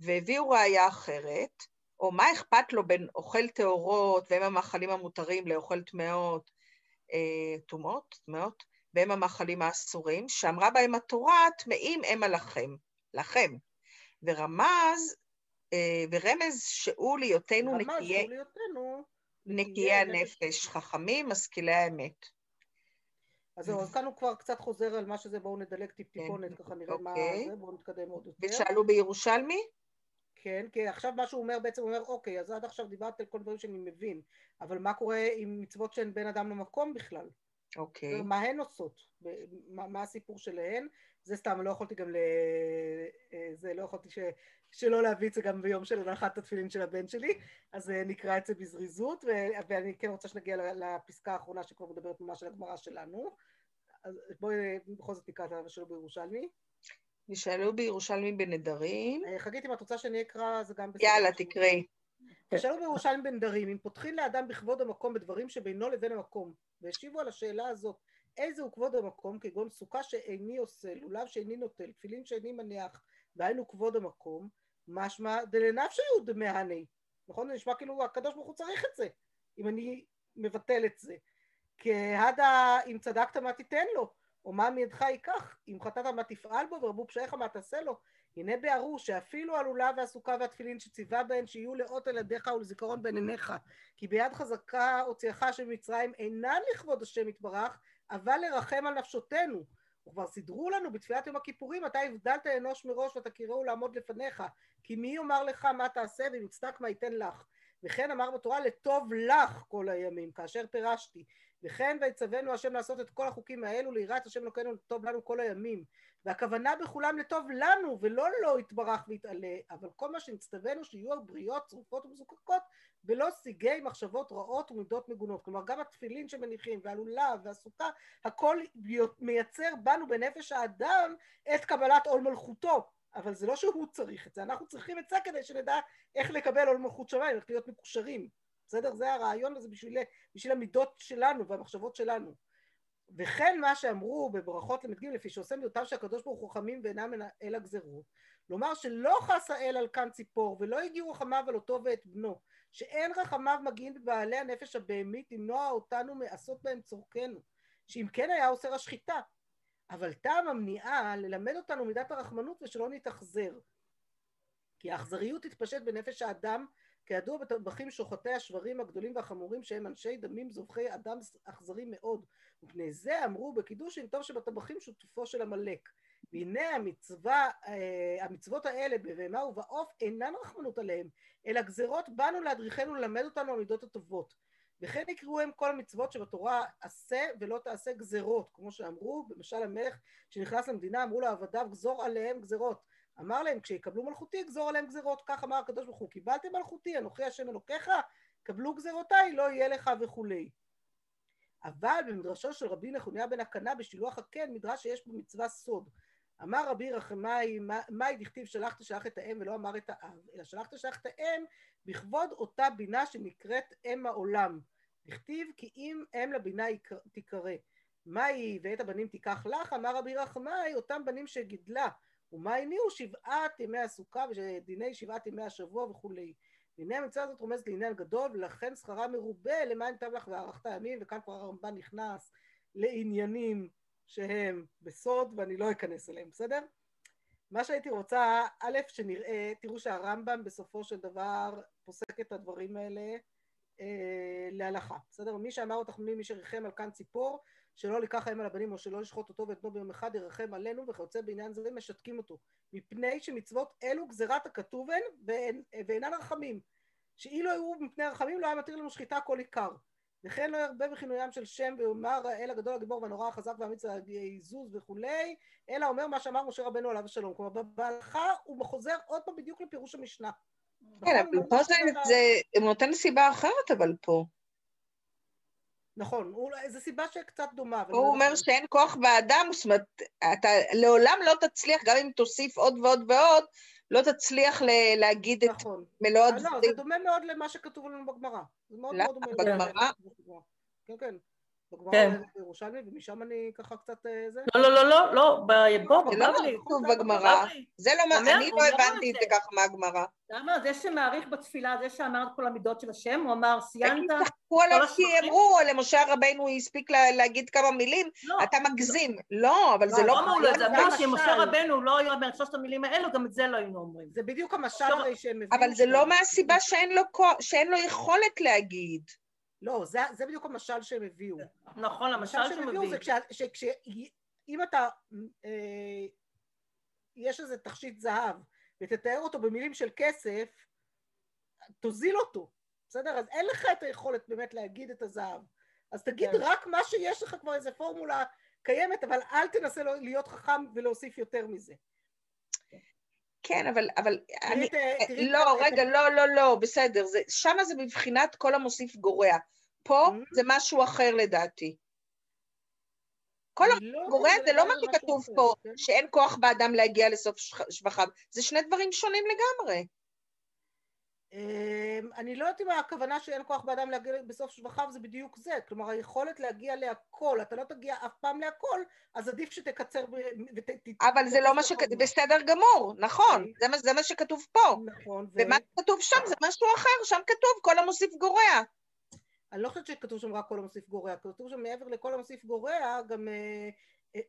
והביאו ראיה אחרת, או מה אכפת לו בין אוכל טהורות, והם המאכלים המותרים לאוכל טמאות, טומאות, והם המאכלים האסורים, שאמרה בהם התורה, טמאים הם עליכם, לכם. ורמז שהוא להיותנו נקיי הנפש, חכמים, משכילי האמת. אז כאן הוא כבר קצת חוזר על מה שזה, בואו נדלק טיפונת, ככה נראה מה זה, בואו נתקדם עוד יותר. ושאלו בירושלמי? כן, כי עכשיו מה שהוא אומר בעצם, הוא אומר, אוקיי, אז עד עכשיו דיברת על כל דברים שאני מבין, אבל מה קורה עם מצוות שהן בין אדם למקום בכלל? אוקיי. מה הן עושות? מה הסיפור שלהן? זה סתם, לא יכולתי גם שלא להביא את זה גם ביום של הנחת התפילין של הבן שלי, אז נקרא את זה בזריזות, ואני כן רוצה שנגיע לפסקה האחרונה שכבר מדברת ממש על הגמרא שלנו, אז בואי בכל זאת נקרא את הרב שלו בירושלמי. נשאלו בירושלמי בנדרים. חגית, אם את רוצה שאני אקרא, זה גם בסדר. יאללה, תקראי. נשאלו בירושלמי בנדרים, אם פותחים לאדם בכבוד המקום בדברים שבינו לבין המקום, והשיבו על השאלה הזאת, איזה הוא כבוד המקום, כגון סוכה שאיני עושה, לולב שאיני נוטל, תפילין שאיני מניח, והיינו כבוד המקום, משמע דלנפשי הוא דמהני. נכון? זה נשמע כאילו הקדוש ברוך הוא צריך את זה, אם אני מבטל את זה. כהדה, אם צדקת מה תיתן לו. או מה מידך ייקח, אם חטאת מה תפעל בו ורבו פשעיך מה תעשה לו, הנה בערו שאפילו הלולה והסוכה והתפילין שציווה בהן שיהיו לאות על ידיך ולזיכרון בין עיניך, כי ביד חזקה הוציאך שבמצרים אינן לכבוד השם יתברך, אבל לרחם על נפשותנו, וכבר סידרו לנו בתפילת יום הכיפורים, אתה הבדלת אנוש מראש ותקיראו לעמוד לפניך, כי מי יאמר לך מה תעשה ומצטק מה ייתן לך, וכן אמר בתורה לטוב לך כל הימים, כאשר פירשתי, וכן ויצוונו השם לעשות את כל החוקים האלו, ליראת השם לוקחנו לטוב לנו כל הימים, והכוונה בכולם לטוב לנו, ולא לא יתברך ויתעלה, אבל כל מה שנצטווינו שיהיו בריאות, צרופות ומזוקקות, ולא סיגי מחשבות רעות ומידות מגונות, כלומר גם התפילין שמניחים, והלולה והסוכה, הכל מייצר בנו בנפש האדם את קבלת עול מלכותו, אבל זה לא שהוא צריך את זה, אנחנו צריכים את זה כדי שנדע איך לקבל עול מלכות שמיים, איך להיות מקושרים. בסדר? זה הרעיון הזה בשביל המידות שלנו והמחשבות שלנו. וכן מה שאמרו בברכות למתגים, לפי שעושה מידותיו שהקדוש ברוך הוא חמים ואינם אלא גזרו, לומר שלא חס האל על כאן ציפור, ולא הגיעו רחמיו על אותו ואת בנו, שאין רחמיו מגיעים בבעלי הנפש הבהמית למנוע אותנו מעשות בהם צורכנו, שאם כן היה עושה השחיטה, אבל טעם המניעה ללמד אותנו מידת הרחמנות ושלא נתאכזר, כי האכזריות תתפשט בנפש האדם, כידוע בטבחים שוחטי השברים הגדולים והחמורים שהם אנשי דמים זובחי אדם אכזרים מאוד, ובני זה אמרו בקידוש עם טוב שבטבחים שותפו של המלאק, והנה המצוות האלה בבהמה ובעוף אינן רחמנות עליהם, אלא גזרות באנו להדריכנו ללמד אותנו המידות הטובות, וכן יקראו הם כל המצוות שבתורה עשה ולא תעשה גזרות, כמו שאמרו במשל המלך שנכנס למדינה אמרו לעבדיו גזור עליהם גזרות, אמר להם, כשיקבלו מלכותי, גזור עליהם גזרות, כך אמר הקדוש ברוך הוא, קיבלתם מלכותי, אנוכי השם אלוקיך, קבלו גזרותיי, לא יהיה לך וכולי. אבל במדרשו של רבי נחומיה בן הקנה, בשילוח הקן, מדרש שיש בו מצווה סוד. אמר רבי רחמאי, מהי דכתיב שלחת שלח את האם ולא אמר את האב, אלא שלחת שלח את האם בכבוד אותה בינה שנקראת אם העולם. דכתיב כי אם אם לבינה תיקרא. מהי ואת הבנים תיקח לך, אמר רבי רחמאי, אותם בנים שגידלה. ומה הניעו שבעת ימי הסוכה ודיני שבעת ימי השבוע וכולי. הנה המצווה הזאת רומזת לעניין גדול, ולכן שכרה מרובה למען טב לך וערכת הימים, וכאן כבר הרמב"ן נכנס לעניינים שהם בסוד, ואני לא אכנס אליהם, בסדר? מה שהייתי רוצה, א', שנראה, תראו שהרמב"ם בסופו של דבר פוסק את הדברים האלה להלכה, בסדר? מי שאמר אותך, מי שריחם על כאן ציפור, שלא לקח האם על הבנים או שלא לשחוט אותו ואת בנו ביום אחד ירחם עלינו וכיוצא בעניין זה משתקים אותו. מפני שמצוות אלו גזירת הכתוב הן ואינן רחמים. שאילו היו מפני הרחמים לא היה מתיר לנו שחיטה כל עיקר. וכן לא ירבה בכינויים של שם ואומר אל הגדול הגיבור והנורא החזק והאמיץ היזוז וכולי, אלא אומר מה שאמר משה רבנו עליו השלום. כלומר בהלכה הוא חוזר עוד פעם בדיוק לפירוש המשנה. כן, אבל פה זה נותן סיבה אחרת אבל פה. נכון, זו סיבה שקצת דומה. הוא אומר שאין כוח באדם, זאת אומרת, אתה לעולם לא תצליח, גם אם תוסיף עוד ועוד ועוד, לא תצליח להגיד את מלוא הדברים. לא, זה דומה מאוד למה שכתוב לנו בגמרא. זה מאוד מאוד דומה. בגמרא? כן, כן. בגמרא בירושלמי, ומשם אני ככה קצת זה. לא, בוא. זה לא כתוב בגמרא. אני לא הבנתי את זה כך מהגמרא. למה? זה שמעריך בתפילה, זה שאמרת כל המידות של השם, הוא אמר, סיינת. הוא עליו כי אמרו, למשה רבנו הספיק להגיד כמה מילים, אתה מגזים. לא, אבל זה לא... לא אמרו לו, זה אמרו שמשה רבנו לא היו אומר שלושת המילים האלו, גם את זה לא היו אומרים. זה בדיוק המשל הרי שהם מבינים. אבל זה לא מהסיבה שאין לו יכולת להגיד. לא, זה בדיוק המשל שהם הביאו. נכון, המשל שהם הביאו. זה כשאם אתה... יש איזה תכשיט זהב, ותתאר אותו במילים של כסף, תוזיל אותו. בסדר? אז אין לך את היכולת באמת להגיד את הזהב. אז תגיד רק מה שיש לך כבר, איזו פורמולה קיימת, אבל אל תנסה להיות חכם ולהוסיף יותר מזה. כן, אבל... לא, רגע, לא, בסדר. שמה זה בבחינת כל המוסיף גורע. פה זה משהו אחר לדעתי. כל הגורע זה לא מה שכתוב פה, שאין כוח באדם להגיע לסוף שבחיו. זה שני דברים שונים לגמרי. אני לא יודעת אם הכוונה שאין כוח באדם להגיע בסוף שבחיו זה בדיוק זה, כלומר היכולת להגיע להכל, אתה לא תגיע אף פעם להכל, אז עדיף שתקצר אבל זה לא מה שכתוב, בסדר גמור, נכון, זה מה שכתוב פה, ומה כתוב שם זה משהו אחר, שם כתוב כל המוסיף גורע. אני לא חושבת שכתוב שם רק כל המוסיף גורע, כתוב שם מעבר לכל המוסיף גורע גם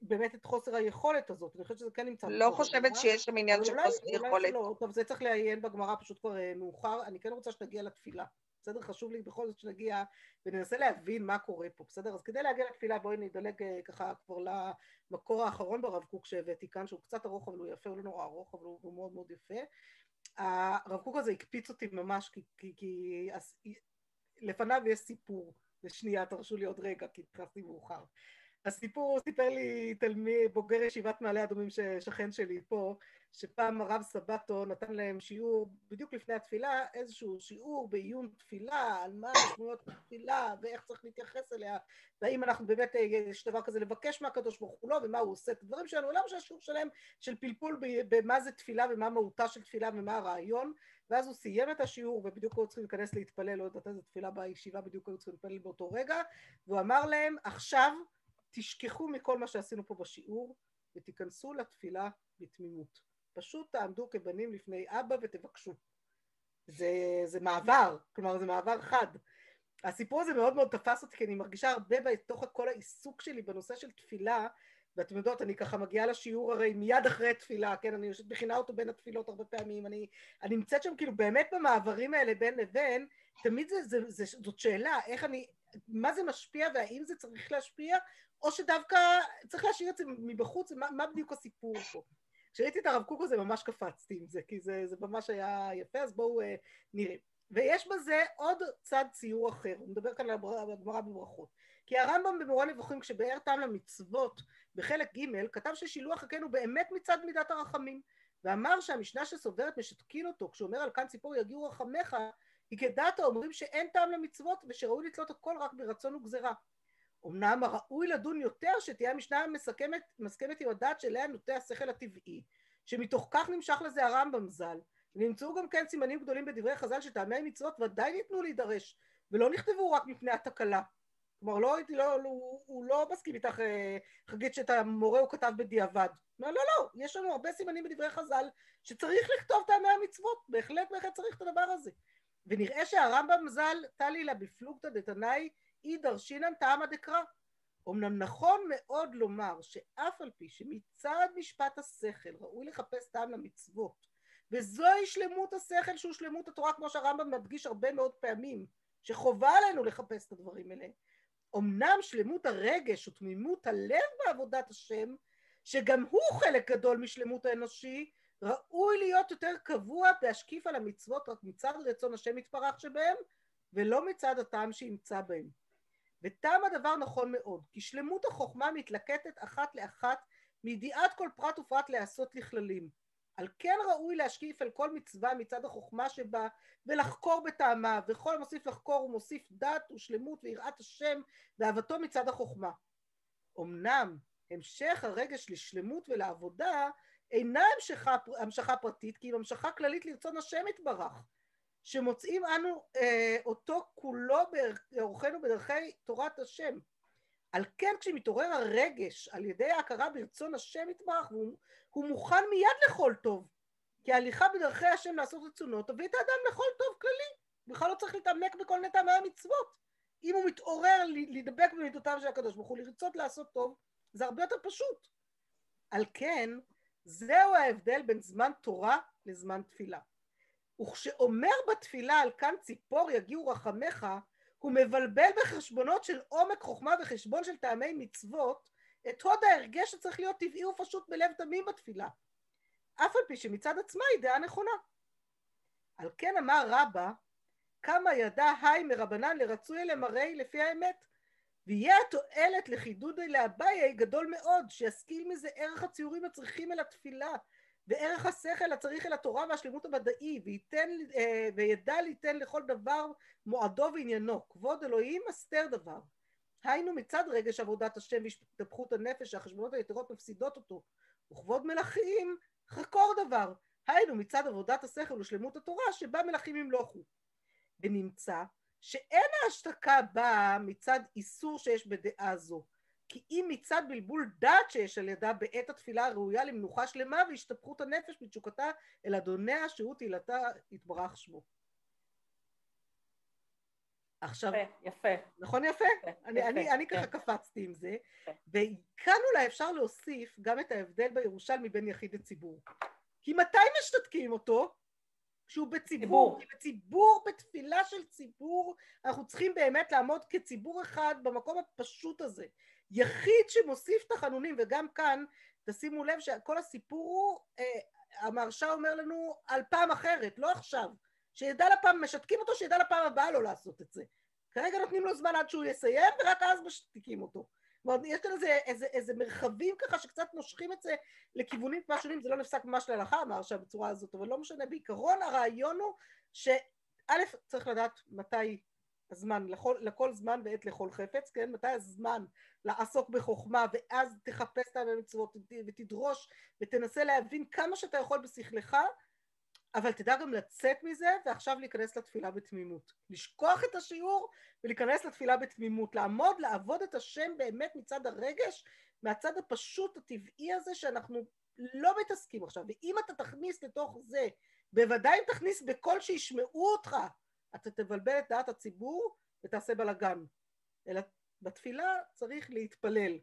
באמת את חוסר היכולת הזאת, אני חושבת שזה כן נמצא. לא חושבת שיש שם עניין של חוסר יכולת. טוב, זה צריך לעיין בגמרא פשוט כבר מאוחר, אני כן רוצה שנגיע לתפילה, בסדר? חשוב לי בכל זאת שנגיע וננסה להבין מה קורה פה, בסדר? אז כדי להגיע לתפילה בואי נדלג ככה כבר למקור האחרון ברב קוק שהבאתי כאן, שהוא קצת ארוך אבל הוא יפה, הוא לא נורא ארוך אבל הוא מאוד מאוד יפה. הרב קוק הזה הקפיץ אותי ממש כי לפניו יש סיפור, לשנייה תרשו לי עוד רגע כי נכנסתי מאוחר. הסיפור סיפר לי תלמיד בוגר ישיבת מעלה אדומים ששכן שלי פה, שפעם הרב סבתו נתן להם שיעור בדיוק לפני התפילה, איזשהו שיעור בעיון תפילה, על מה משמעויות התפילה ואיך צריך להתייחס אליה, והאם אנחנו באמת יש דבר כזה לבקש מהקדוש ברוך הוא לא ומה הוא עושה, דברים שלנו, למה שהשיעור שלהם של פלפול במה זה תפילה ומה מהותה של תפילה ומה הרעיון, ואז הוא סיים את השיעור, ובדיוק היו צריכים להיכנס להתפלל, לא יודעת איזו תפילה בישיבה, בדיוק היו צריכים להתפלל באותו רגע, והוא אמר להם, עכשיו תשכחו מכל מה שעשינו פה בשיעור, ותיכנסו לתפילה בתמימות. פשוט תעמדו כבנים לפני אבא ותבקשו. זה מעבר, כלומר זה מעבר חד. הסיפור הזה מאוד מאוד תפס אותי, כי אני מרגישה הרבה בתוך כל העיסוק שלי בנושא של תפילה, ואתם יודעות, אני ככה מגיעה לשיעור הרי מיד אחרי תפילה, כן, אני יושבת מכינה אותו בין התפילות הרבה פעמים, אני נמצאת שם כאילו באמת במעברים האלה בין לבין, תמיד זאת שאלה, איך אני, מה זה משפיע והאם זה צריך להשפיע, או שדווקא צריך להשאיר את זה מבחוץ, מה בדיוק הסיפור פה. כשראיתי את הרב קוק הזה ממש קפצתי עם זה, כי זה ממש היה יפה, אז בואו נראה. ויש בזה עוד צד ציור אחר, הוא מדבר כאן על הגמרא בברכות. כי הרמב"ם במורה נבוכים כשבאר טעם למצוות בחלק ג' כתב ששילוח הקן הוא באמת מצד מידת הרחמים, ואמר שהמשנה שסוברת משתקין אותו, כשאומר על כאן ציפור יגיעו רחמך, היא כדעת האומרים שאין טעם למצוות ושראוי לתלות הכל רק ברצון וגזרה. אמנם ראוי לדון יותר שתהיה המשנה מסכמת עם הדעת שאליה נוטה השכל הטבעי, שמתוך כך נמשך לזה הרמב"ם ז"ל, ונמצאו גם כן סימנים גדולים בדברי חז"ל שטעמי המצוות ודאי ניתנו להידרש, ולא נכתבו רק מפני התקלה. כלומר, הוא לא מסכים איתך, חגית, שאת המורה הוא כתב בדיעבד. לא, יש לנו הרבה סימנים בדברי חז"ל שצריך לכתוב טעמי המצוות, בהחלט צריך את הדבר הזה. ונראה שהרמב"ם ז"ל תלי לה בפלוגתא דתנאי אי דרשינן טעמא דקרא. אמנם נכון מאוד לומר שאף על פי שמצד משפט השכל ראוי לחפש טעם למצוות, וזוהי שלמות השכל שהוא שלמות התורה, כמו שהרמב"ם מדגיש הרבה מאוד פעמים, שחובה עלינו לחפש את הדברים האלה. אמנם שלמות הרגש ותמימות הלב בעבודת השם, שגם הוא חלק גדול משלמות האנושי, ראוי להיות יותר קבוע בהשקיף על המצוות רק מצד רצון השם יתברך שבהם, ולא מצד הטעם שימצא בהם. וטעם הדבר נכון מאוד, כי שלמות החוכמה מתלקטת אחת לאחת מידיעת כל פרט ופרט לעשות לכללים. על כן ראוי להשקיף על כל מצווה מצד החוכמה שבה, ולחקור בטעמה, וכל המוסיף לחקור ומוסיף דת ושלמות ויראת השם ואהבתו מצד החוכמה. אמנם המשך הרגש לשלמות ולעבודה אינה המשכה פרטית, כי היא המשכה כללית לרצון השם יתברך, שמוצאים אנו אותו כולו באורחנו בדרכי תורת השם. על כן כשמתעורר הרגש על ידי ההכרה ברצון השם יתברך, הוא מוכן מיד לכל טוב, כי ההליכה בדרכי השם לעשות רצונו תביא את האדם לכל טוב כללי, בכלל לא צריך להתעמק בכל נטע מהמצוות. אם הוא מתעורר להידבק במידותיו של הקדוש ברוך הוא, לרצות לעשות טוב, זה הרבה יותר פשוט. על כן זהו ההבדל בין זמן תורה לזמן תפילה. וכשאומר בתפילה על כאן ציפור יגיעו רחמך, הוא מבלבל בחשבונות של עומק חוכמה וחשבון של טעמי מצוות, את הוד ההרגש שצריך להיות טבעי ופשוט בלב תמים בתפילה, אף על פי שמצד עצמה היא דעה נכונה. על כן אמר רבא, כמה ידע היי מרבנן לרצוי למראי לפי האמת, ויהיה התועלת לחידודי לאביי גדול מאוד, שישכיל מזה ערך הציורים הצריכים אל התפילה, וערך השכל הצריך אל התורה והשלמות המדעי, וידע ליתן לכל דבר מועדו ועניינו, כבוד אלוהים מסתר דבר. היינו מצד רגש עבודת השם והשתפכות הנפש, שהחשבונות היתרות מפסידות אותו, וכבוד מלכים חקור דבר, היינו מצד עבודת השכל ושלמות התורה, שבה מלכים ימלוכו. ונמצא שאין ההשתקה באה מצד איסור שיש בדעה זו, כי אם מצד בלבול דעת שיש על ידה בעת התפילה הראויה למנוחה שלמה והשתפכות הנפש בתשוקתה אל אדוניה שהוא תהילתה יתברך שמו. עכשיו, יפה. נכון יפה? אני ככה קפצתי עם זה, וכאן אולי אפשר להוסיף גם את ההבדל בירושלמי בין יחיד לציבור. כי מתי משתתקים אותו? שהוא בציבור, כי בציבור, בתפילה של ציבור, אנחנו צריכים באמת לעמוד כציבור אחד במקום הפשוט הזה. יחיד שמוסיף תחנונים, וגם כאן תשימו לב שכל הסיפור הוא, המרשה אומר לנו על פעם אחרת, לא עכשיו, שידע לפעם, משתקים אותו שידע לפעם הבאה לא לעשות את זה. כרגע נותנים לו זמן עד שהוא יסיים, ורק אז משתקים אותו. יש כאן איזה מרחבים ככה שקצת מושכים את זה לכיוונים כמה שונים, זה לא נפסק ממש להלכה המרשה בצורה הזאת, אבל לא משנה, בעיקרון הרעיון הוא שא' צריך לדעת מתי הזמן, לכל זמן ועת לכל חפץ, כן? מתי הזמן לעסוק בחוכמה, ואז תחפש את המצוות ותדרוש ותנסה להבין כמה שאתה יכול בשכלך, אבל תדע גם לצאת מזה ועכשיו להיכנס לתפילה בתמימות. לשכוח את השיעור ולהיכנס לתפילה בתמימות, לעבוד את השם באמת מצד הרגש, מהצד הפשוט הטבעי הזה שאנחנו לא מתעסקים עכשיו. ואם אתה תכניס לתוך זה, בוודאי אם תכניס בכל שישמעו אותך, אתה תבלבל את דעת הציבור ותעשה בלגן. אלא בתפילה צריך להתפלל.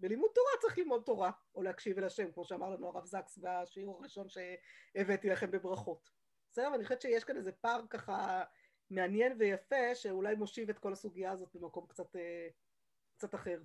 בלימוד תורה צריך ללמוד תורה, או להקשיב אל השם, כמו שאמר לנו הרב זקס בשיעור הראשון שהבאתי לכם בברכות. בסדר, ואני חושבת שיש כאן איזה פער ככה מעניין ויפה, שאולי מושיב את כל הסוגיה הזאת במקום קצת אחר.